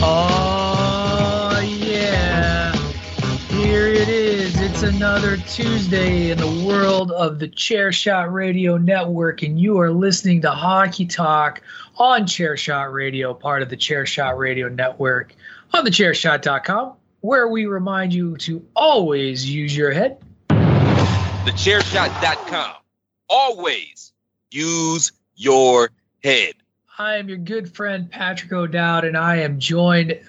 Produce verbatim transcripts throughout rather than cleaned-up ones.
Oh, yeah. Here it is. It's another Tuesday in the world of the Chairshot Radio Network, and you are listening to Hockey Talk on Chairshot Radio, part of the Chairshot Radio Network, on the chair shot dot com, where we remind you to always use your head. the chair shot dot com. Always use your head. I am your good friend Patrick O'Dowd, and I am joined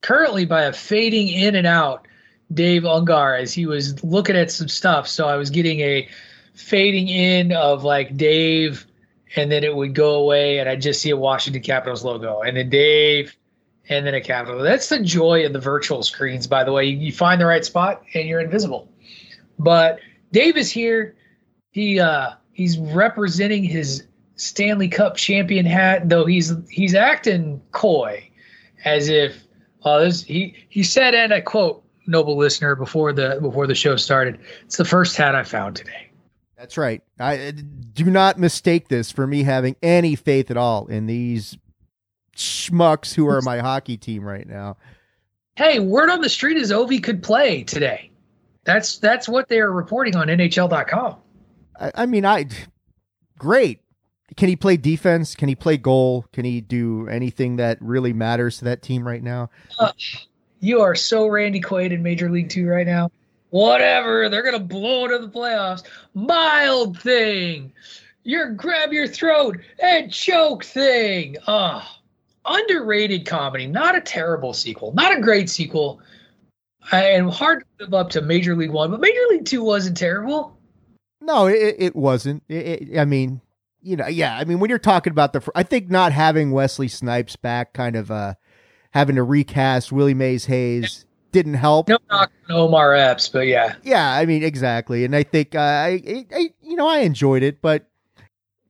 currently by a fading in and out Dave Ungar, as he was looking at some stuff. So I was getting a fading in of like Dave, and then it would go away, and I'd just see a Washington Capitals logo, and then Dave, and then a Capitals. That's the joy of the virtual screens, by the way. You, you find the right spot, and you're invisible. But Dave is here. He uh, he's representing his Stanley Cup champion hat, though he's he's acting coy, as if uh, this, he he said, and I quote, "Noble listener," before the before the show started, "It's the first hat I found today." That's right. I do not mistake this for me having any faith at all in these schmucks who are my hockey team right now. Hey, word on the street is Ovi could play today. That's that's what they're reporting on N H L dot com. I, I mean, I great. Can he play defense? Can he play goal? Can he do anything that really matters to that team right now? Uh, you are so Randy Quaid in Major League Two right now. Whatever, they're gonna blow it in the playoffs. Mild thing, your grab your throat and choke thing. Ah, oh, underrated comedy. Not a terrible sequel. Not a great sequel. And hard to live up to Major League One, but Major League Two wasn't terrible. No, it, it wasn't. It, it, I mean, you know, yeah. I mean, when you're talking about the, I think not having Wesley Snipes back, kind of uh, having to recast Willie Mays Hayes. Yeah. Didn't help. No knock on Omar Epps, but yeah. Yeah, I mean, exactly. And I think uh, I, I, you know, I enjoyed it, but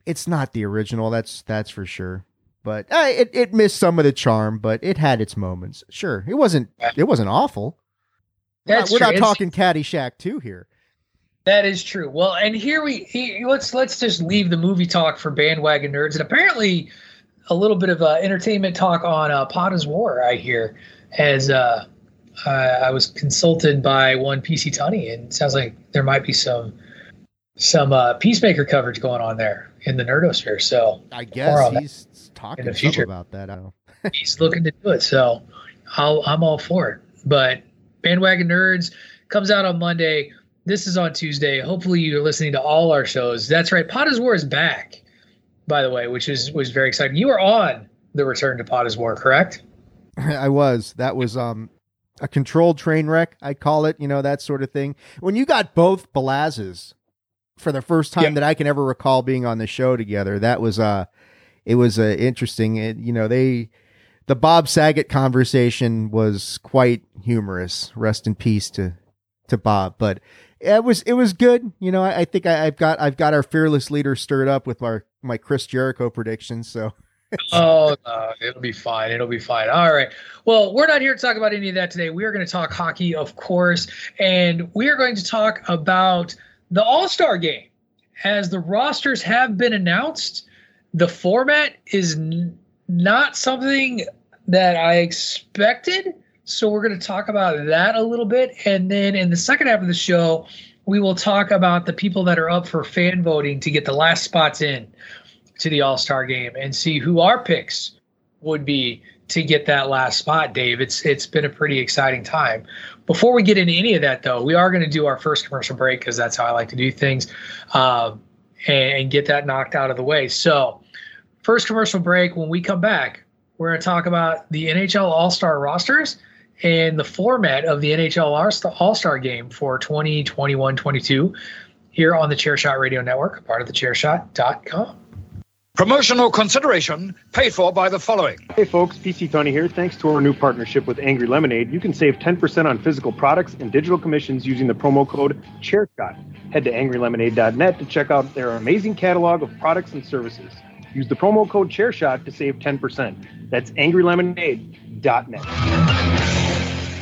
it's not the original. That's that's for sure. But uh, it it missed some of the charm, but it had its moments. Sure, it wasn't it wasn't awful. That's we're not, we're not talking Caddyshack two here. That is true. Well, and here we he, let's let's just leave the movie talk for Bandwagon Nerds, and apparently a little bit of uh, entertainment talk on uh, Pod is War. I hear as. Uh, Uh, I was consulted by one P C Tunney, and it sounds like there might be some some uh, Peacemaker coverage going on there in the nerdosphere. So I guess he's talking in the future about that. I don't. He's looking to do it, so I'll, I'm all for it. But Bandwagon Nerds comes out on Monday. This is on Tuesday. Hopefully, you're listening to all our shows. That's right. Pod is War is back, by the way, which is was very exciting. You were on the return to Pod is War, correct? I was. That was um. a controlled train wreck, I call it, you know, that sort of thing. When you got both Belazes for the first time yeah. that I can ever recall being on the show together, that was, uh, it was uh, interesting. It, you know, they, the Bob Saget conversation was quite humorous. Rest in peace to, to Bob, but it was, it was good. You know, I, I think I, I've got, I've got our fearless leader stirred up with our, my Chris Jericho predictions. So. oh, no, it'll be fine. It'll be fine. All right. Well, we're not here to talk about any of that today. We are going to talk hockey, of course, and we are going to talk about the All-Star Game. As the rosters have been announced, the format is n- not something that I expected, so we're going to talk about that a little bit. And then in the second half of the show, we will talk about the people that are up for fan voting to get the last spots in to the All-Star Game and see who our picks would be to get that last spot, Dave. It's it's been a pretty exciting time. Before we get into any of that, though, we are going to do our first commercial break because that's how I like to do things um, and, and get that knocked out of the way. So first commercial break, when we come back, we're going to talk about the N H L All-Star rosters and the format of the N H L All-Star Game for twenty twenty-one twenty-two here on the Chairshot Radio Network, part of the chairshot dot com. Promotional consideration paid for by the following. Hey folks, P C Tony here. Thanks to our new partnership with Angry Lemonade, you can save ten percent on physical products and digital commissions using the promo code CHAIRSHOT. Head to angry lemonade dot net to check out their amazing catalog of products and services. Use the promo code CHAIRSHOT to save ten percent. That's angry lemonade dot net.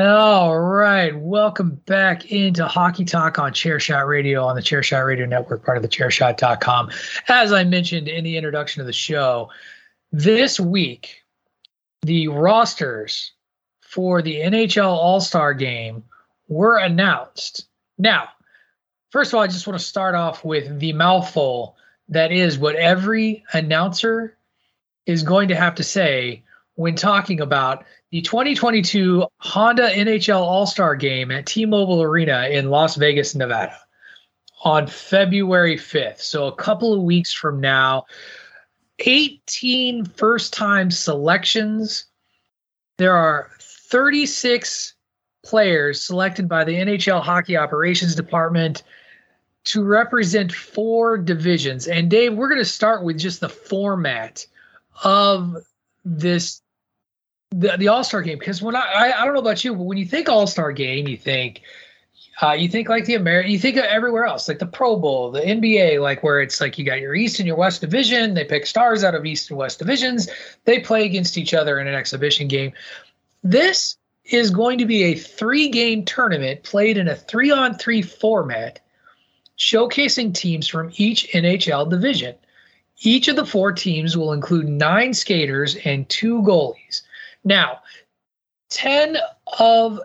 All right, welcome back into Hockey Talk on Chairshot Radio on the Chairshot Radio Network, part of the chair shot dot com. As I mentioned in the introduction of the show, this week, the rosters for the N H L All-Star Game were announced. Now, first of all, I just want to start off with the mouthful that is what every announcer is going to have to say when talking about the twenty twenty-two Honda N H L All-Star Game at T-Mobile Arena in Las Vegas, Nevada on February fifth. So a couple of weeks from now, eighteen first-time selections. There are thirty-six players selected by the N H L Hockey Operations Department to represent four divisions. And Dave, we're going to start with just the format of this The, the All-Star Game, because when I, I I don't know about you, but when you think All-Star Game, you think uh, you think like the American, you think of everywhere else, like the Pro Bowl, the N B A, like where it's like you got your East and your West division. They pick stars out of East and West divisions. They play against each other in an exhibition game. This is going to be a three-game tournament played in a three-on-three format, showcasing teams from each N H L division. Each of the four teams will include nine skaters and two goalies. Now, ten of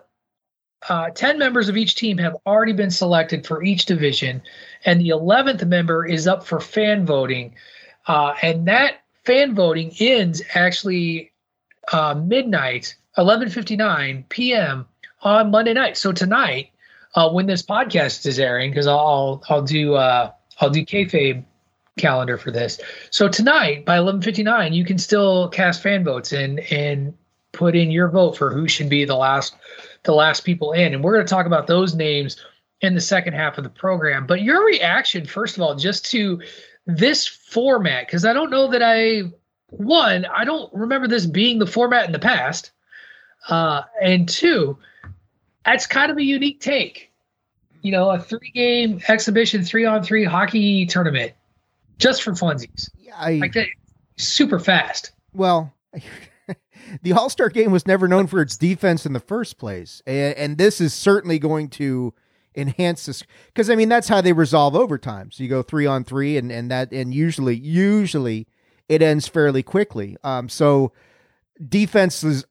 uh, ten members of each team have already been selected for each division, and the eleventh member is up for fan voting. Uh, and that fan voting ends actually uh, midnight, eleven fifty-nine p.m. on Monday night. So tonight, uh, when this podcast is airing, because I'll I'll do uh, I'll do kayfabe calendar for this. So tonight by eleven fifty-nine, you can still cast fan votes and and put in your vote for who should be the last the last people in. And we're going to talk about those names in the second half of the program. But your reaction, first of all, just to this format, because I don't know that I one, I don't remember this being the format in the past. Uh, and two, that's kind of a unique take. You know, a three-game exhibition, three-on-three hockey tournament. Just for funsies. I, like that, super fast. Well, the All-Star Game was never known for its defense in the first place. And, and this is certainly going to enhance this. Because, I mean, that's how they resolve overtime. So you go three on three, and, and that and usually usually it ends fairly quickly. Um, so defense is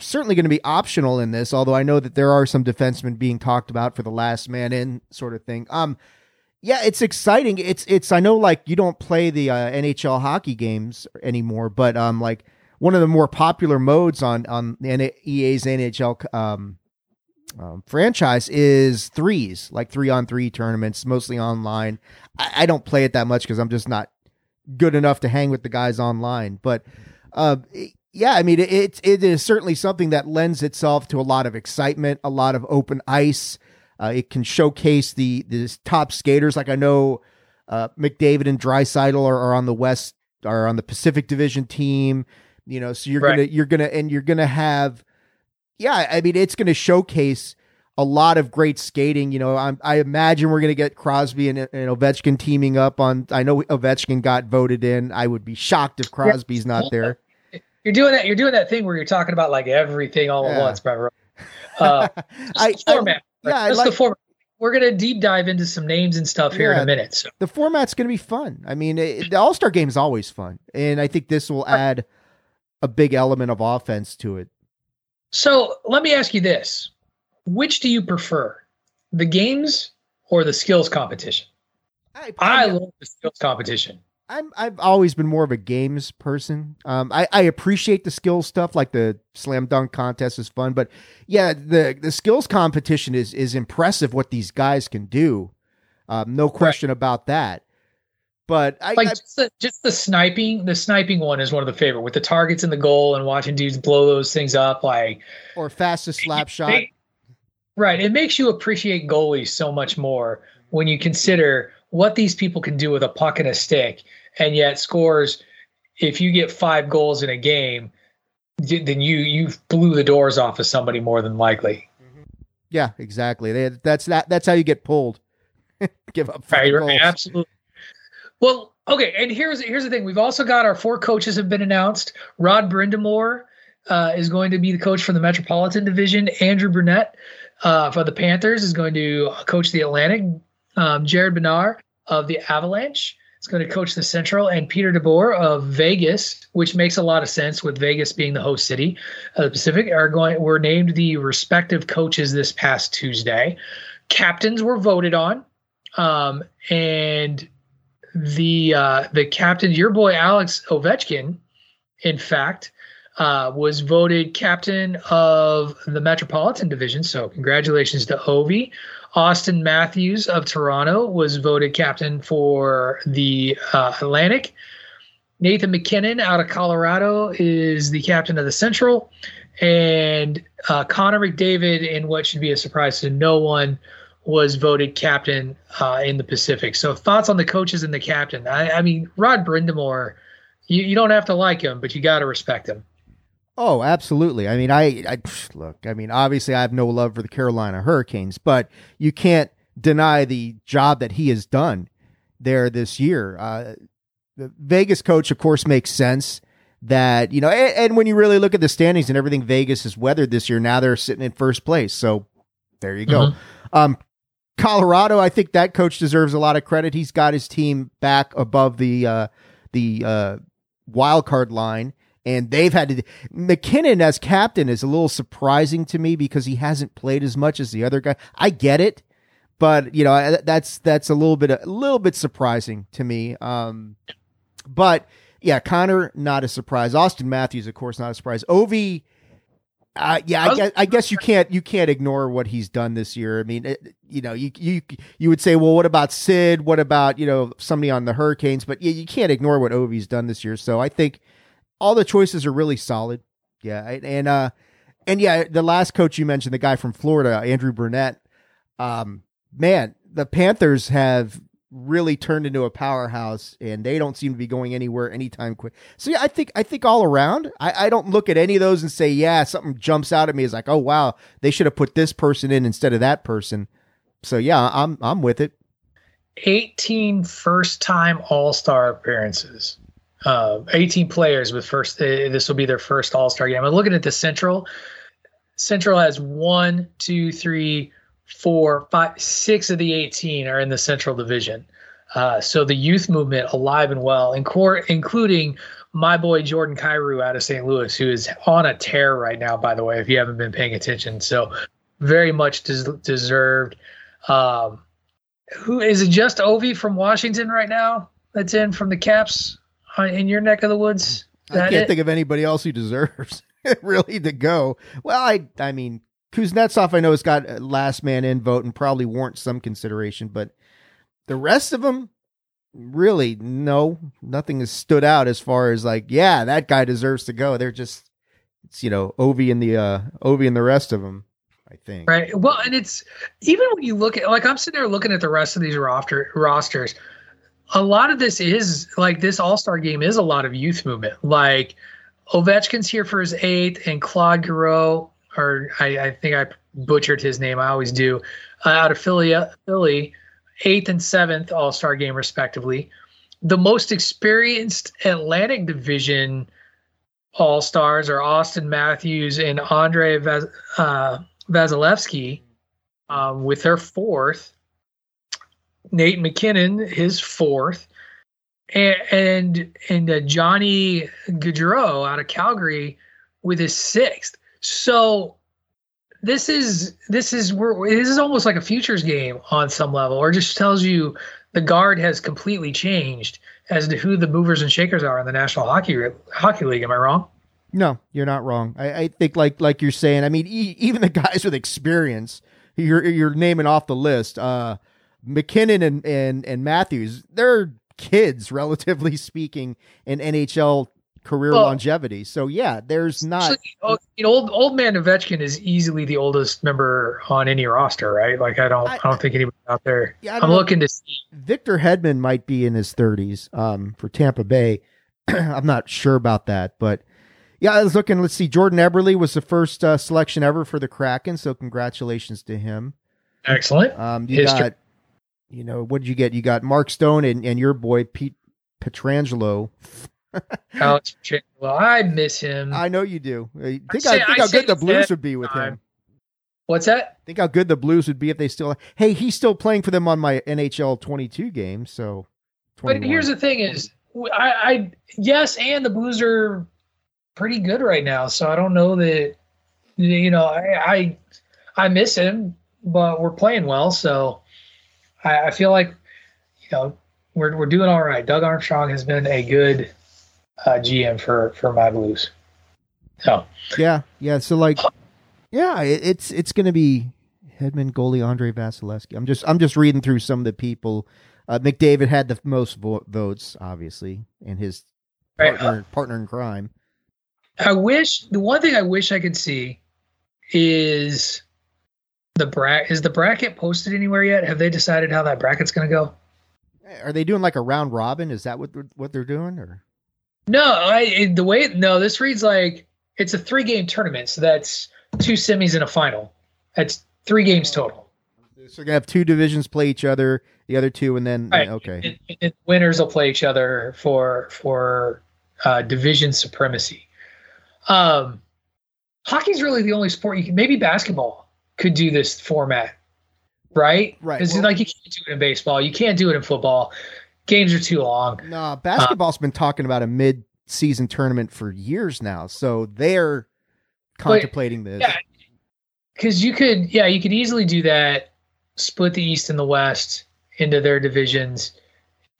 certainly going to be optional in this, although I know that there are some defensemen being talked about for the last man in sort of thing. Um Yeah, it's exciting. It's it's. I know, like, you don't play the uh, N H L hockey games anymore, but um, like one of the more popular modes on on E A's N H L um, um franchise is threes, like three on three tournaments, mostly online. I, I don't play it that much because I'm just not good enough to hang with the guys online. But uh, Yeah, I mean, it, it is certainly something that lends itself to a lot of excitement, a lot of open ice. Uh, it can showcase the, the top skaters. Like I know uh, McDavid and Draisaitl are, are on the West, are on the Pacific Division team. You know, so you're right. gonna you're gonna and you're gonna have, yeah. I mean, it's gonna showcase a lot of great skating. You know, I'm, I imagine we're gonna get Crosby and, and Ovechkin teaming up on. I know Ovechkin got voted in. I would be shocked if Crosby's yeah. not there. You're doing that. You're doing that thing where you're talking about like everything all yeah. at once, Robert. Uh, I, the format. I, yeah, I like, the format. We're gonna deep dive into some names and stuff here yeah, in a minute. So the format's gonna be fun. I mean, it, the All-Star Game is always fun, and I think this will add a big element of offense to it. So let me ask you this. Which do you prefer, the games or the skills competition? I, I, I love the skills competition. I'm, I've always been more of a games person. Um, I, I appreciate the skills stuff, like the slam dunk contest is fun, but yeah, the, the skills competition is, is impressive what these guys can do. Um, no question right. about that. But I, like I, just, the, just the sniping, the sniping one is one of the favorite with the targets in the goal and watching dudes blow those things up, like or fastest slap shot. They, right, it makes you appreciate goalies so much more when you consider what these people can do with a puck and a stick, and yet scores. If you get five goals in a game, then you you blew the doors off of somebody more than likely. Mm-hmm. Yeah, exactly. They, that's that. That's how you get pulled. Give up five right, goals. Right, absolutely. Well, okay, and here's here's the thing. We've also got our four coaches have been announced. Rod Brind'Amour uh, is going to be the coach for the Metropolitan Division. Andrew Brunette uh, for the Panthers is going to coach the Atlantic. Um, Jared Benard of the Avalanche is going to coach the Central. And Peter DeBoer of Vegas, which makes a lot of sense with Vegas being the host city of the Pacific, are going. Were named the respective coaches this past Tuesday. Captains were voted on, um, and the uh, the captain, your boy Alex Ovechkin, in fact, uh, was voted captain of the Metropolitan Division. So congratulations to Ovi. Auston Matthews of Toronto was voted captain for the uh, Atlantic. Nathan MacKinnon out of Colorado is the captain of the Central. And uh, Connor McDavid, in what should be a surprise to no one, was voted captain uh, in the Pacific. So thoughts on the coaches and the captain. I, I mean, Rod Brind'Amour, you, you don't have to like him, but you got to respect him. Oh, absolutely. I mean, I, I look, I mean, obviously I have no love for the Carolina Hurricanes, but you can't deny the job that he has done there this year. Uh, the Vegas coach, of course, makes sense that, you know, and, and when you really look at the standings and everything Vegas has weathered this year, now they're sitting in first place. So there you go. Mm-hmm. Um, Colorado, I think that coach deserves a lot of credit. He's got his team back above the uh, the uh, wild card line, and they've had to. MacKinnon as captain is a little surprising to me because he hasn't played as much as the other guy. I get it, but you know that's that's a little bit a little bit surprising to me. Um, but yeah, Connor, not a surprise. Auston Matthews, of course, not a surprise. Ovi, Uh, yeah, I guess, I guess you can't you can't ignore what he's done this year. I mean, it, you know, you you you would say, well, what about Sid? What about, you know, somebody on the Hurricanes? But yeah, you can't ignore what Ovi's done this year. So I think all the choices are really solid. Yeah, and uh, and yeah, the last coach you mentioned, the guy from Florida, Andrew Brunette. Um, man, the Panthers have really turned into a powerhouse, and they don't seem to be going anywhere anytime quick. So yeah, I think I think all around, I, I don't look at any of those and say, yeah, something jumps out at me. It's like, oh wow, they should have put this person in instead of that person. So yeah, I'm I'm with it. eighteen first time All Star appearances. Uh, eighteen players with first. Uh, this will be their first All Star game. I'm looking at the Central. Central has one, two, three. Four, five, six of the eighteen are in the Central Division. Uh, so the youth movement alive and well, in core, including my boy Jordan Kyrou out of Saint Louis, who is on a tear right now, by the way, if you haven't been paying attention. So very much des- deserved. Um, who is it just Ovi from Washington right now that's in from the Caps in your neck of the woods? Is I can't it? think of anybody else who deserves really to go. Well, I, I mean, Kuznetsov, I know, has got a last man in vote and probably warrants some consideration, but the rest of them, really, no, nothing has stood out as far as like, yeah, that guy deserves to go. They're just, it's, you know, Ovi and the uh, Ovi and the rest of them, I think. Right. Well, and it's even when you look at, like, I'm sitting there looking at the rest of these roster, rosters. A lot of this is like, this All-Star game is a lot of youth movement. Like Ovechkin's here for his eighth, and Claude Giroux, or I, I think I butchered his name. I always do. Uh, out of Philly, Philly, eighth and seventh All-Star game respectively. The most experienced Atlantic Division All-Stars are Auston Matthews and Andrei Vas- uh, Vasilevskiy uh, with their fourth. Nathan MacKinnon, his fourth, and and, and uh, Johnny Gaudreau out of Calgary with his sixth. So this is this is we're, this is almost like a futures game on some level, or just tells you the guard has completely changed as to who the movers and shakers are in the National Hockey Hockey League. Am I wrong? No, you're not wrong. I, I think like like you're saying. I mean, e- even the guys with experience, you're you're naming off the list. Uh, MacKinnon and, and, and Matthews, they're kids, relatively speaking, in N H L career well, longevity. So, yeah, there's not... So, you know, old old man Ovechkin is easily the oldest member on any roster, right? Like, I don't I, I don't think anybody out there... Yeah, I'm know, looking to see... Victor Hedman might be in his thirties um, for Tampa Bay. I'm not sure about that, but... Yeah, I was looking... Let's see, Jordan Eberle was the first uh, selection ever for the Kraken, so congratulations to him. Excellent. Um, you History. got... You know, what did you get? You got Mark Stone and, and your boy, Pete Pietrangelo. Alex Pietrangelo. I miss him. I know you do. I think, I say, I think I how good the Blues would be with time. him. What's that? I think how good the Blues would be if they still... Hey, he's still playing for them on my N H L twenty-two game, so... twenty-one. But here's the thing is, I, I yes, and the Blues are pretty good right now, so I don't know that... You know, I I, I miss him, but we're playing well, so... I feel like, you know, we're we're doing all right. Doug Armstrong has been a good uh, G M for, for my Blues. So yeah, yeah. So like, yeah, it, it's it's going to be Hedman, goalie Andrei Vasilevskiy. I'm just I'm just reading through some of the people. Uh, McDavid had the most vo- votes, obviously, and his partner, right. uh, partner in crime. I wish the one thing I wish I could see is. The bra- is the bracket posted anywhere yet? Have they decided how that bracket's going to go? Are they doing like a round robin? Is that what what they're doing? Or no, I the way no. This reads like it's a three game tournament, so that's two semis and a final. That's three games total. So you're gonna have two divisions play each other, the other two, and then right. okay, and, and winners will play each other for for uh, division supremacy. Um, hockey's really the only sport you can. Maybe basketball. Could do this format, right? Right. Because well, like you can't do it in baseball, you can't do it in football. Games are too long. No, nah, basketball's uh, been talking about a mid-season tournament for years now, so they're contemplating but, this. Yeah, because you could, yeah, you could easily do that. Split the East and the West into their divisions,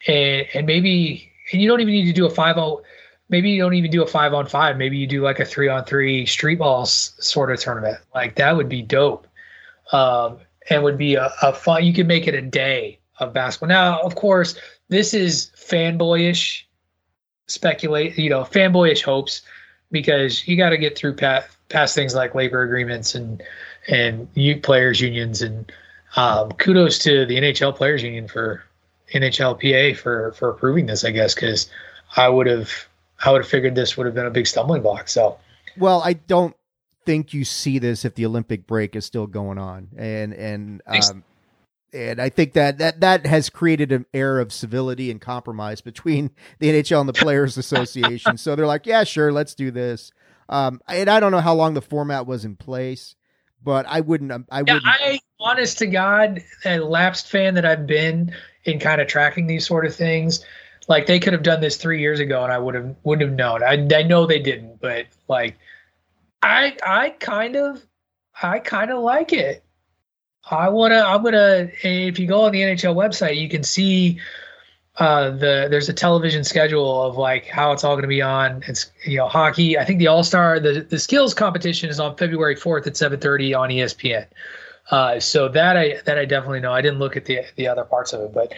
and and maybe and you don't even need to do a five on. Maybe you don't even do a five on five. Maybe you do like a three on three street ball sort of tournament. Like that would be dope. Um, and would be a, a fun, you could make it a day of basketball. Now, of course, this is fanboyish speculate, you know, fanboyish hopes because you got to get through past, past things like labor agreements and, and youth players unions and um, kudos to the N H L players union for N H L P A for, for approving this, I guess. Cause I would have, I would have figured this would have been a big stumbling block. So, well, I don't think you see this if the Olympic break is still going on, and and um, and I think that that that has created an air of civility and compromise between the N H L and the Players Association. So they're like, yeah, sure, let's do this. Um, and I don't know how long the format was in place, but I wouldn't. I wouldn't. Yeah, I, honest to God, a lapsed fan that I've been in, kind of tracking these sort of things. Like they could have done this three years ago, and I would have wouldn't have known. I I know they didn't, but like, I I kind of I kind of like it. I wanna I'm gonna if you go on the N H L website, you can see uh, the there's a television schedule of like how it's all gonna be on. It's you know hockey. I think the All Star the the skills competition is on February fourth at seven thirty on E S P N. Uh, so that I that I definitely know. I didn't look at the the other parts of it, but.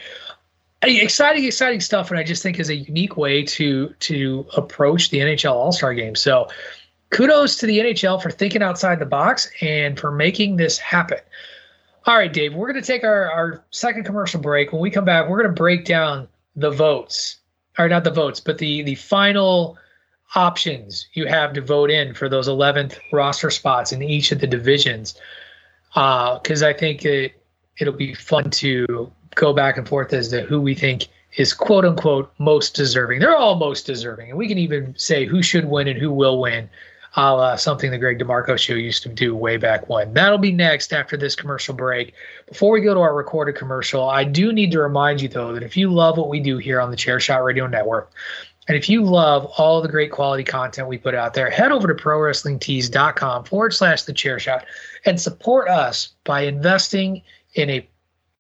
exciting, exciting stuff. And I just think is a unique way to to approach the N H L All-Star Game. So kudos to the N H L for thinking outside the box and for making this happen. All right, Dave, we're going to take our, our second commercial break. When we come back, we're going to break down the votes, or not the votes, but the, the final options you have to vote in for those eleventh roster spots in each of the divisions. Uh, because I think it, it'll be fun to go back and forth as to who we think is quote unquote most deserving. They're all most deserving. And we can even say who should win and who will win, a la something the Greg DeMarco show used to do way back when. That'll be next after this commercial break. Before we go to our recorded commercial, I do need to remind you, though, that if you love what we do here on the Chairshot Radio Network, and if you love all the great quality content we put out there, head over to prowrestlingtees.com forward slash the Chairshot and support us by investing in a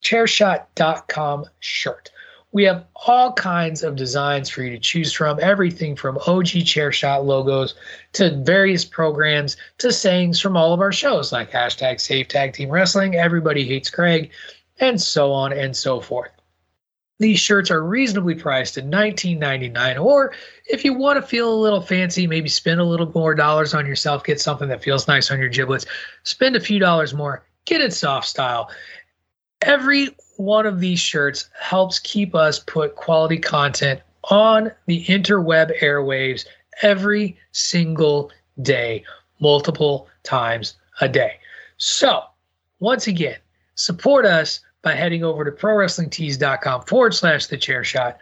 chairshot dot com shirt. We have all kinds of designs for you to choose from, everything from O G Chairshot logos to various programs to sayings from all of our shows like hashtag Save Tag Team Wrestling, Everybody Hates Craig, and so on and so forth. These shirts are reasonably priced at nineteen ninety-nine dollars, or if you want to feel a little fancy, maybe spend a little more dollars on yourself, get something that feels nice on your giblets, spend a few dollars more, get it soft style. Every one of these shirts helps keep us put quality content on the interweb airwaves every single day, multiple times a day. So, once again, support us by heading over to prowrestlingtees.com forward slash the chair shot.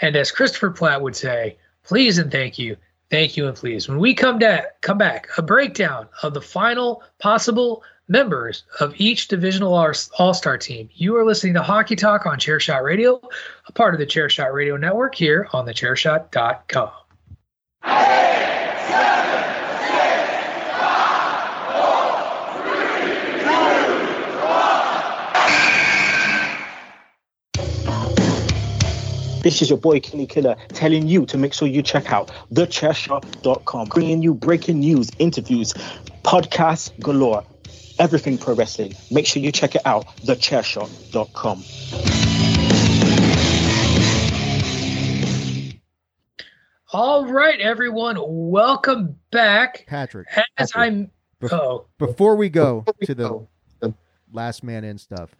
And as Christopher Platt would say, please and thank you. Thank you and please. When we come, da- come back, a breakdown of the final possible members of each divisional all-star team. You are listening to Hockey Talk on Chairshot Radio, a part of the Chairshot Radio Network here on the chairshot dot com. This is your boy, Kenny Killer, telling you to make sure you check out the chairshot dot com, bringing you breaking news, interviews, podcasts galore, everything pro wrestling. Make sure you check it out, the chairshot dot com. All right, everyone, welcome back. Patrick, as Patrick, I'm, be- oh, before we go before we to the go. last man in stuff,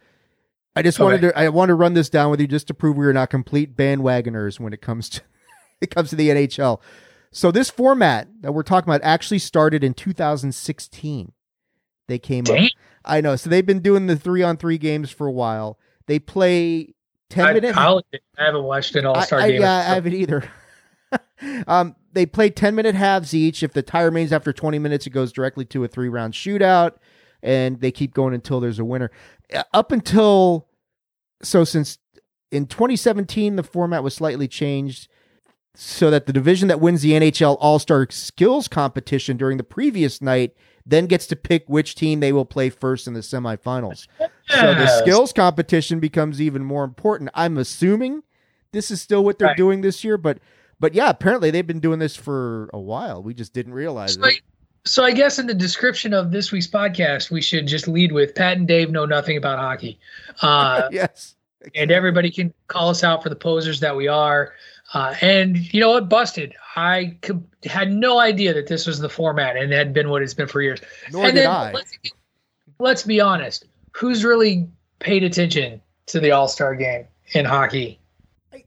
I just wanted right. to I want to run this down with you just to prove we are not complete bandwagoners when it comes to it comes to the N H L. So this format that we're talking about actually started in two thousand sixteen. They came Dang. up. I know. So they've been doing the three on three games for a while. They play ten I, minutes. I haven't watched an all-star I, I, game. Yeah, I haven't either. um, they play ten minute halves each. If the tie remains after twenty minutes, it goes directly to a three round shootout. And they keep going until there's a winner. Up until, so since in twenty seventeen, the format was slightly changed so that the division that wins the N H L All-Star Skills Competition during the previous night then gets to pick which team they will play first in the semifinals. Yes. So the skills competition becomes even more important. I'm assuming this is still what they're right. doing this year, but but yeah, apparently they've been doing this for a while. We just didn't realize so it. I- So I guess in the description of this week's podcast, we should just lead with Pat and Dave know nothing about hockey. Uh, yes. Exactly. And everybody can call us out for the posers that we are. Uh, and you know what? Busted. I co- had no idea that this was the format and had been what it's been for years. Nor and did then, I. Let's, let's be honest. Who's really paid attention to the All-Star Game in hockey?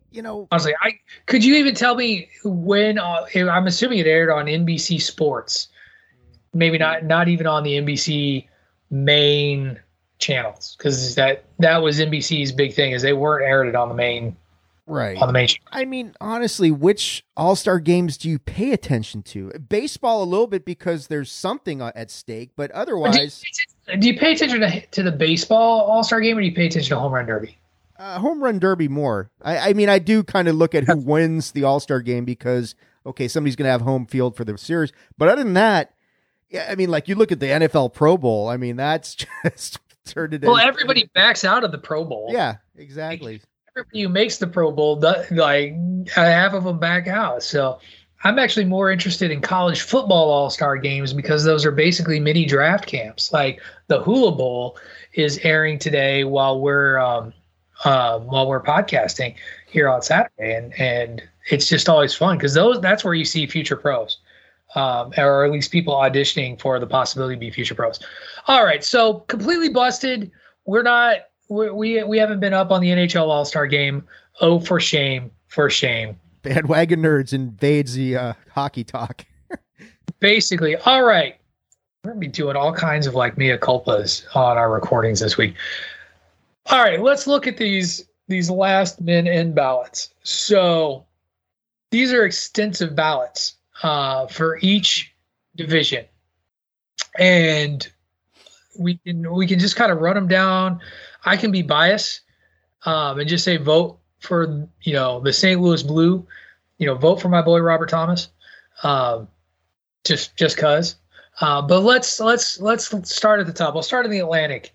You know, honestly, I could you even tell me when? Uh, I'm assuming it aired on N B C Sports. Maybe not, not even on the N B C main channels, because that that was N B C's big thing is they weren't aired it on the main, right? On the main. I mean, honestly, which All-Star games do you pay attention to? Baseball a little bit because there's something at stake, but otherwise, do you, do you pay attention to, to the baseball All-Star game, or do you pay attention to Home Run Derby? Uh, Home Run Derby more. I, I mean, I do kind of look at who wins the All-Star game because okay, somebody's going to have home field for the series, but other than that. Yeah, I mean, like you look at the N F L Pro Bowl. I mean, that's just turned it. Well, in. Everybody backs out of the Pro Bowl. Yeah, exactly. Like, everybody who makes the Pro Bowl, like half of them back out. So, I'm actually more interested in college football all-star games because those are basically mini draft camps. Like the Hula Bowl is airing today while we're um, um, while we're podcasting here on Saturday. And, and it's just always fun because those that's where you see future pros, um, or at least people auditioning for the possibility to be future pros. All right. So completely busted. We're not, we, we, we haven't been up on the N H L All-Star game. Oh, for shame, for shame. Bandwagon Nerds invades the uh, hockey talk. Basically. All right. We're going to be doing all kinds of like mea culpas on our recordings this week. All right. Let's look at these, these last min in ballots. So these are extensive ballots uh, for each division. And we can, we can just kind of run them down. I can be biased um, and just say, vote for, you know, the Saint Louis Blue, you know, vote for my boy, Robert Thomas. Um, just, just cause, uh, but let's, let's, let's start at the top. We'll start in the Atlantic,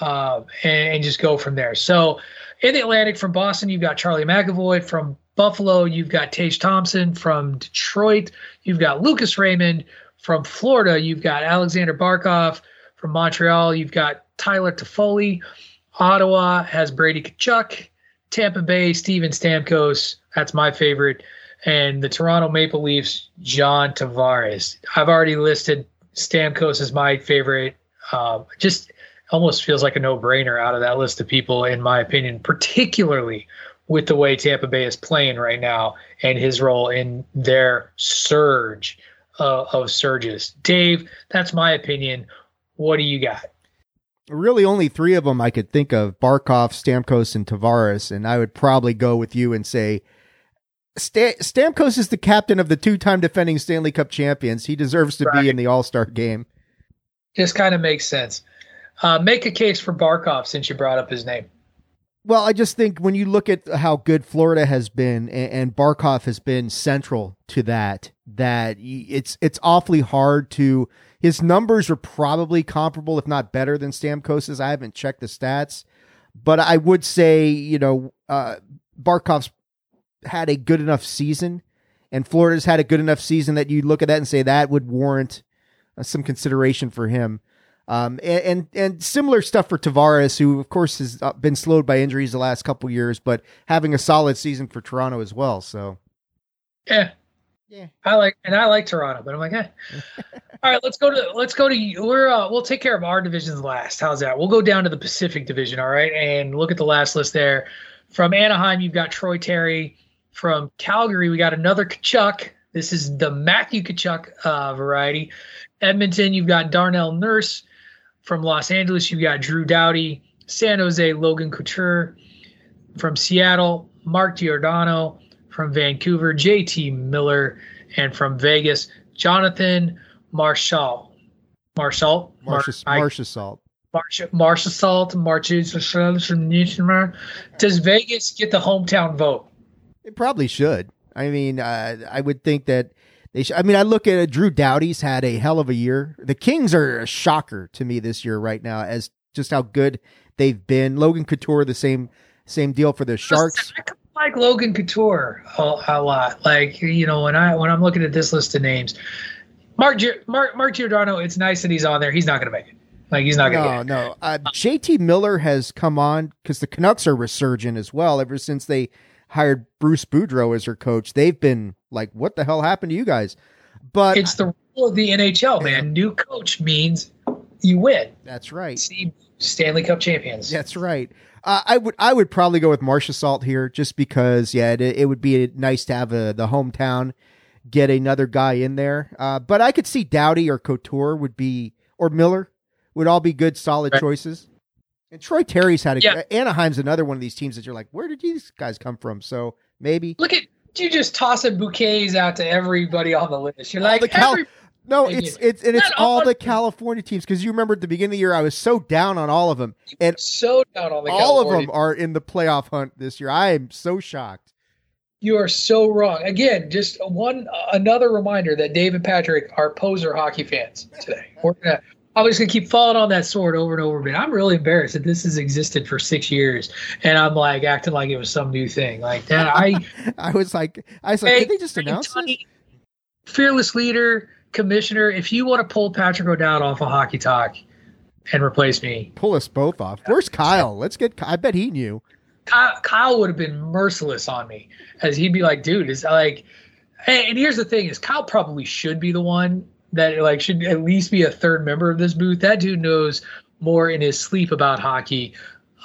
um, and, and just go from there. So in the Atlantic from Boston, you've got Charlie McAvoy. From Buffalo, you've got Tage Thompson. From Detroit, you've got Lucas Raymond. From Florida, you've got Alexander Barkov. From Montreal, you've got Tyler Toffoli. Ottawa has Brady Tkachuk. Tampa Bay, Steven Stamkos, that's my favorite, and the Toronto Maple Leafs, John Tavares. I've already listed Stamkos as my favorite. Um, just almost feels like a no-brainer out of that list of people, in my opinion, particularly with the way Tampa Bay is playing right now and his role in their surge uh, of surges. Dave, that's my opinion. What do you got? Really, only three of them I could think of: Barkov, Stamkos, and Tavares. And I would probably go with you and say St- Stamkos is the captain of the two-time defending Stanley Cup champions. He deserves to right. be in the All-Star game. Just kind of makes sense. Uh, make a case for Barkov since you brought up his name. Well, I just think when you look at how good Florida has been, and, and Barkov has been central to that, that it's it's awfully hard to. His numbers are probably comparable, if not better, than Stamkos's. I haven't checked the stats, but I would say, you know, uh, Barkov's had a good enough season, and Florida's had a good enough season that you look at that and say that would warrant uh, some consideration for him. Um, and, and and similar stuff for Tavares, who of course has been slowed by injuries the last couple of years, but having a solid season for Toronto as well. So, yeah. Yeah, I like and I like Toronto, but I'm like, eh. All right, let's go to let's go to we're uh, we'll take care of our divisions last. How's that? We'll go down to the Pacific Division, all right, and look at the last list there. From Anaheim, you've got Troy Terry. From Calgary, we got another Tkachuk. This is the Matthew Tkachuk uh, variety. Edmonton, you've got Darnell Nurse. From Los Angeles, you've got Drew Doughty. San Jose, Logan Couture. From Seattle, Mark Giordano. From Vancouver, J T Miller, and from Vegas, Jonathan Marchessault. Marchessault? Marchessault. Marchessault. Marchessault. Does Vegas get the hometown vote? It probably should. I mean, uh, I would think that they should. I mean, I look at it, Drew Doughty's had a hell of a year. The Kings are a shocker to me this year right now as just how good they've been. Logan Couture, the same same deal for the Sharks. Like Logan Couture a, a lot. Like, you know, when I when I'm looking at this list of names, Mark Mark Mark Giordano, it's nice that he's on there. He's not going to make it. Like he's not going to. No, get it. no. Uh, J T Miller has come on because the Canucks are resurgent as well. Ever since they hired Bruce Boudreau as their coach, they've been like, "What the hell happened to you guys?" But it's the rule of the N H L, man. New coach means you win. That's right. See, Stanley Cup champions. That's right. Uh, I would I would probably go with Marchessault here just because, yeah, it, it would be nice to have a, the hometown get another guy in there. Uh, but I could see Doughty or Couture would be, or Miller, would all be good, solid right. choices. And Troy Terry's had a yeah. Anaheim's another one of these teams that you're like, where did these guys come from? So maybe. Look at you just tossing bouquets out to everybody on the list. You're like, Cal- every- No, it's it's and it's all the California teams because you remember at the beginning of the year I was so down on all of them, and so down on the all of them are in the playoff hunt this year. I am so shocked. You are so wrong. Again, just one another reminder that Dave and Patrick are poser hockey fans today. We're gonna, I'm just gonna keep falling on that sword over and over again. I'm really embarrassed that this has existed for six years, and I'm like acting like it was some new thing. Like that, I I was like, I was like, hey, did they just announce this? Fearless leader. Commissioner, if you want to pull Patrick O'Dowd off of Hockey Talk and replace me. Pull us both off. Where's Kyle? Let's get Kyle. I bet he knew. Kyle, Kyle would have been merciless on me, as he'd be like, dude, is like, and here's the thing is Kyle probably should be the one that like should at least be a third member of this booth. That dude knows more in his sleep about hockey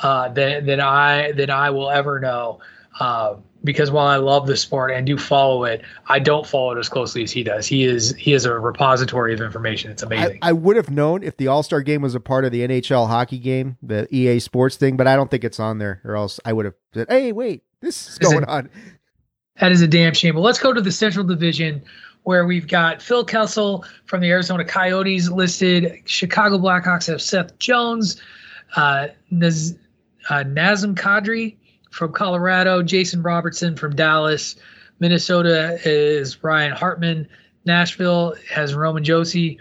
uh, than, than I, than I will ever know. Uh, because while I love the sport and do follow it, I don't follow it as closely as he does. He is, he is a repository of information. It's amazing. I, I would have known if the All-Star game was a part of the N H L hockey game, the E A Sports thing, but I don't think it's on there, or else I would have said, hey, wait, this is going on. That is a damn shame. Well, let's go to the Central Division, where we've got Phil Kessel from the Arizona Coyotes listed. Chicago Blackhawks have Seth Jones, uh, Naz- uh, Nazem Kadri from Colorado, Jason Robertson from Dallas. Minnesota is Ryan Hartman. Nashville has Roman Josi.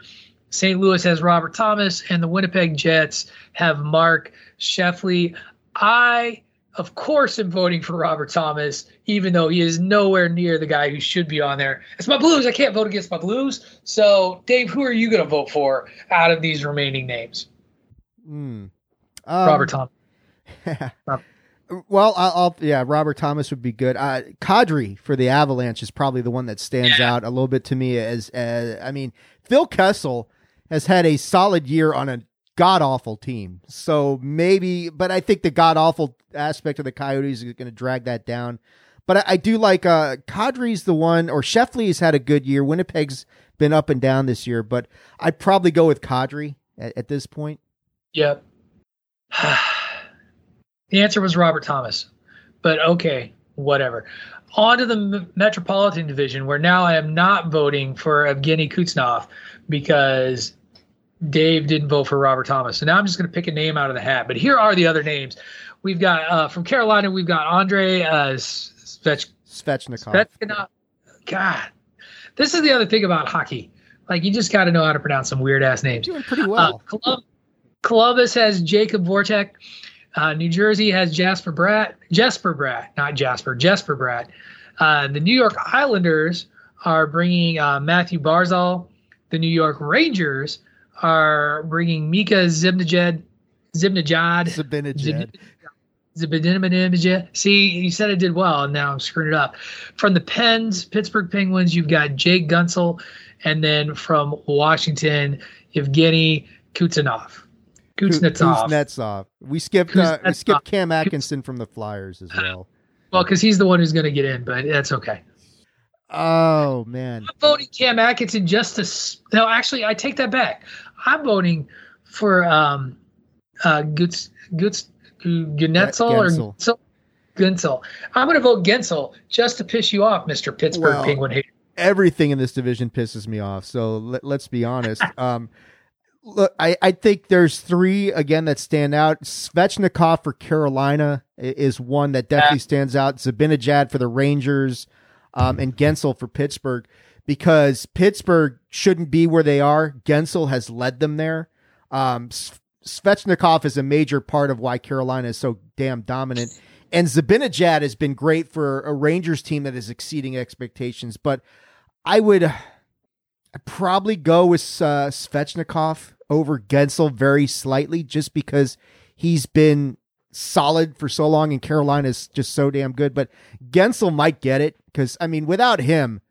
Saint Louis has Robert Thomas, and the Winnipeg Jets have Mark Shafley. I, of course, am voting for Robert Thomas, even though he is nowhere near the guy who should be on there. It's my Blues. I can't vote against my Blues. So, Dave, who are you going to vote for out of these remaining names? Mm. Um, Robert Thomas. Robert. Well, I'll, I'll yeah, Robert Thomas would be good. Uh, Kadri for the Avalanche is probably the one that stands yeah. out a little bit to me. As, as I mean, Phil Kessel has had a solid year on a god awful team, so maybe. But I think the god awful aspect of the Coyotes is going to drag that down. But I, I do like uh, Kadri's the one, or Sheffley's had a good year. Winnipeg's been up and down this year, but I'd probably go with Kadri at, at this point. Yep. The answer was Robert Thomas, but okay, whatever. On to the M- Metropolitan Division, where now I am not voting for Evgeny Kuznetsov because Dave didn't vote for Robert Thomas. So now I'm just going to pick a name out of the hat. But here are the other names. We've got uh, from Carolina, we've got Andrei uh, Svech- Svechnikov. Svechnikov. God, this is the other thing about hockey. Like, you just got to know how to pronounce some weird-ass names. Doing pretty well. Uh, Colum- Columbus has Jacob Vortek. Uh, New Jersey has Jasper Bratt, Jesper Bratt, not Jasper, Jesper Bratt. Uh, the New York Islanders are bringing uh, Matthew Barzal. The New York Rangers are bringing Mika Zibanejad. Zibanejad. Zibanejad. Zibanejad. See, you said I did well, and now I'm screwing it up. From the Pens, Pittsburgh Penguins, you've got Jake Gunsel. And then from Washington, Evgeny Kuznetsov. Kuznetsov. Kuznetsov. We skipped Kuznetsov. Uh, we skipped Cam Atkinson from the Flyers as well. Well, because he's the one who's going to get in, but that's okay. Oh, man. I'm voting Cam Atkinson just to – no, actually, I take that back. I'm voting for um, uh, Guts, Guts, Gunsel or Gunsel. Gunsel. I'm going to vote Gunsel just to piss you off, Mister Pittsburgh well, Penguin hater. Everything in this division pisses me off, so let, let's be honest. Um Look, I, I think there's three, again, that stand out. Svechnikov for Carolina is one that definitely stands out. Zibanejad for the Rangers um, and Gensel for Pittsburgh, because Pittsburgh shouldn't be where they are. Gensel has led them there. Um, Svechnikov is a major part of why Carolina is so damn dominant. And Zibanejad has been great for a Rangers team that is exceeding expectations. But I would probably go with uh, Svechnikov over Gensel very slightly, just because he's been solid for so long and Carolina's just so damn good. But Gensel might get it, because I mean, without him,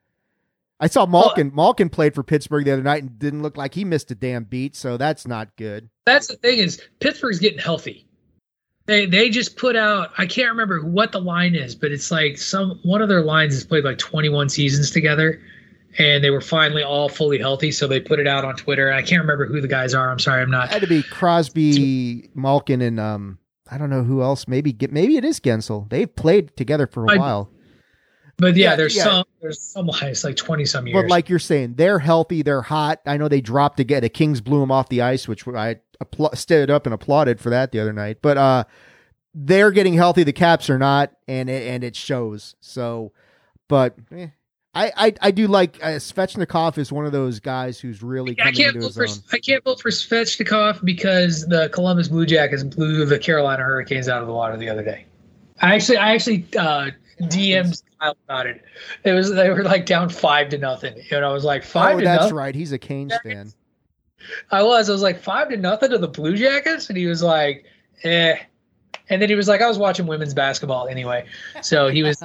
I saw Malkin well, Malkin played for Pittsburgh the other night and didn't look like he missed a damn beat, so that's not good. That's the thing, is Pittsburgh's getting healthy. They they just put out, I can't remember what the line is, but it's like some one of their lines has played like twenty-one seasons together. And they were finally all fully healthy, so they put it out on Twitter. I can't remember who the guys are. I'm sorry, I'm not. It had to be Crosby, Malkin, and um, I don't know who else. Maybe maybe it is Gensel. They've played together for a I, while. But yeah, yeah there's yeah. some there's some lives like twenty some years. But like you're saying, they're healthy, they're hot. I know they dropped again. The Kings blew them off the ice, which I apl- stood up and applauded for that the other night. But uh, they're getting healthy. The Caps are not, and it, and it shows. So, but. Eh. I, I I do like uh, Svechnikov is one of those guys who's really coming I can't into vote his for, own. I can't vote for Svechnikov because the Columbus Blue Jackets blew the Carolina Hurricanes out of the water the other day. I actually I actually uh, D M'd Kyle about it. It was they were like down five to nothing, and I was like five. Oh, to that's nothing? Right. He's a Canes fan. I was. I was like five to nothing to the Blue Jackets, and he was like, eh. And then he was like, I was watching women's basketball anyway. So he was,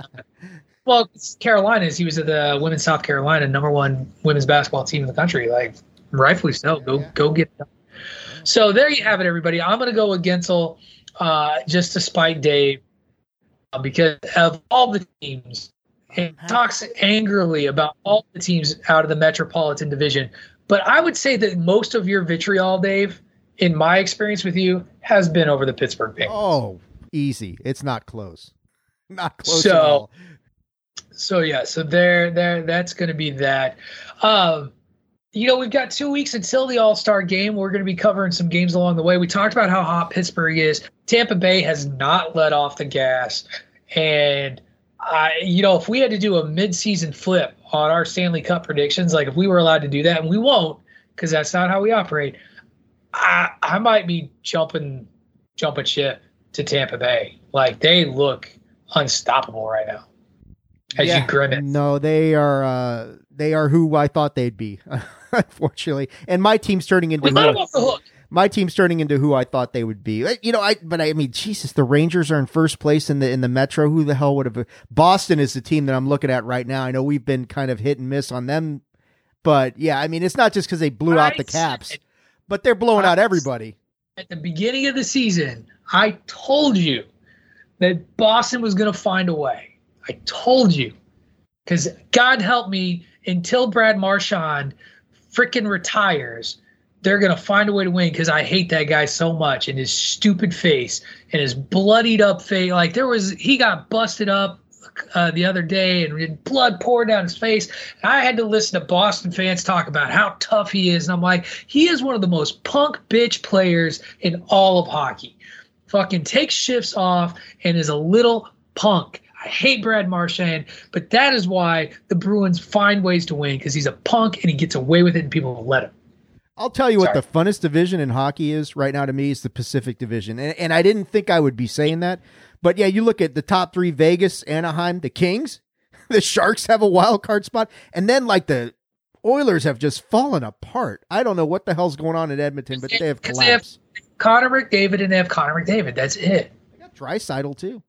well, Carolina's, he was at the women's South Carolina, number one women's basketball team in the country. Like, rightfully so. Go, yeah. go get them. So there you have it, everybody. I'm going to go with Gensel uh, just to spite Dave uh, because of all the teams. He talks angrily about all the teams out of the Metropolitan Division. But I would say that most of your vitriol, Dave, in my experience with you, has been over the Pittsburgh Penguins. Oh, easy. It's not close. Not close so, at all. So, yeah. So there, there, that's going to be that. Um, you know, we've got two weeks until the All-Star game. We're going to be covering some games along the way. We talked about how hot Pittsburgh is. Tampa Bay has not let off the gas. And, I, you know, if we had to do a mid-season flip on our Stanley Cup predictions, like if we were allowed to do that, and we won't because that's not how we operate, I, I might be jumping jumping ship to Tampa Bay. Like, they look unstoppable right now. As yeah. you grin it. No, they are uh, they are who I thought they'd be, unfortunately. And my team's turning into we let them off the hook. My team's turning into who I thought they would be. You know, I but I mean, Jesus, the Rangers are in first place in the in the Metro. Who the hell would have? Boston is the team that I'm looking at right now. I know we've been kind of hit and miss on them, but yeah, I mean, it's not just because they blew out I the Caps, said, but they're blowing I out everybody. At the beginning of the season, I told you that Boston was going to find a way. I told you, because God help me, until Brad Marchand freaking retires, they're going to find a way to win because I hate that guy so much, and his stupid face and his bloodied up face. Like, there was, he got busted up uh, the other day and blood poured down his face. And I had to listen to Boston fans talk about how tough he is. And I'm like, he is one of the most punk bitch players in all of hockey. Fucking takes shifts off and is a little punk. I hate Brad Marchand, but that is why the Bruins find ways to win, because he's a punk and he gets away with it and people will let him. I'll tell you Sorry. what the funnest division in hockey is right now to me is the Pacific Division. And, and I didn't think I would be saying that. But, yeah, you look at the top three, Vegas, Anaheim, the Kings. The Sharks have a wild card spot. And then, like, the Oilers have just fallen apart. I don't know what the hell's going on in Edmonton, but they have collapsed. They have Connor McDavid and they have Connor McDavid. That's it. They got Dreisaitl, too.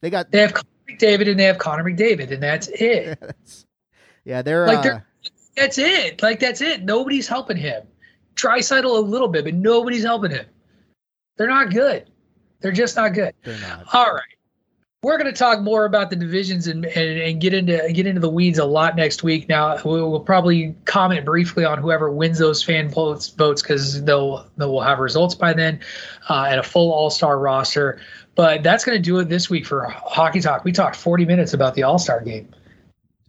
They got They have Connor McDavid and they have Connor McDavid, and that's it. that's, yeah, they're like they're, uh, That's it. Like, that's it. Nobody's helping him. Dreisaitl a little bit, but nobody's helping him. They're not good. They're just not good. They're not. All right. We're going to talk more about the divisions and, and, and get into get into the weeds a lot next week. Now, we'll, we'll probably comment briefly on whoever wins those fan votes because they'll, they'll have results by then uh, and a full all-star roster. But that's going to do it this week for Hockey Talk. We talked forty minutes about the all-star game.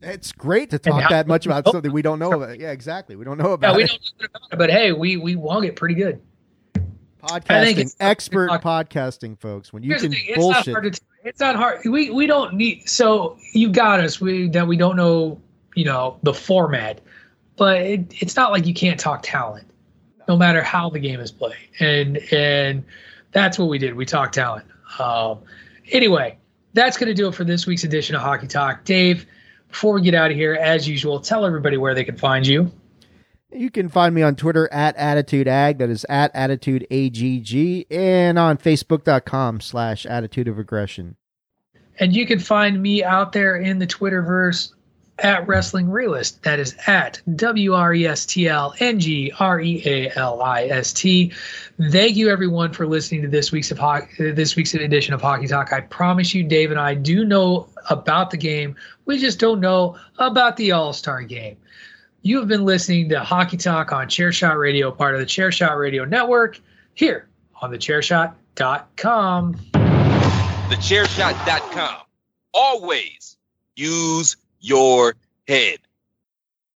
It's great to talk that much about something we don't know about. Yeah, exactly. We don't know about, yeah, we don't know about it. But, hey, we, we won it pretty good. Podcasting, expert podcasting, folks. When you Here's can the thing, bullshit. It's not hard. To, it's not hard. We, we don't need – so you got us we, that we don't know, you know, the format. But it, it's not like you can't talk talent no matter how the game is played. And, and that's what we did. We talked talent. Um, anyway, that's going to do it for this week's edition of Hockey Talk. Dave – before we get out of here, as usual, tell everybody where they can find you. You can find me on Twitter at AttitudeAg, that is at AttitudeAGG, and on Facebook.com slash Attitude of Aggression. And you can find me out there in the Twitterverse at Wrestling Realist, that is at W R E S T L N G R E A L I S T. Thank you, everyone, for listening to this week's of ho- this week's edition of Hockey Talk. I promise you, Dave and I do know about the game. We just don't know about the All-Star game. You have been listening to Hockey Talk on Chairshot Radio, part of the Chairshot Radio Network, here on the Chairshot dot com. The Chairshot dot com. Always use your head.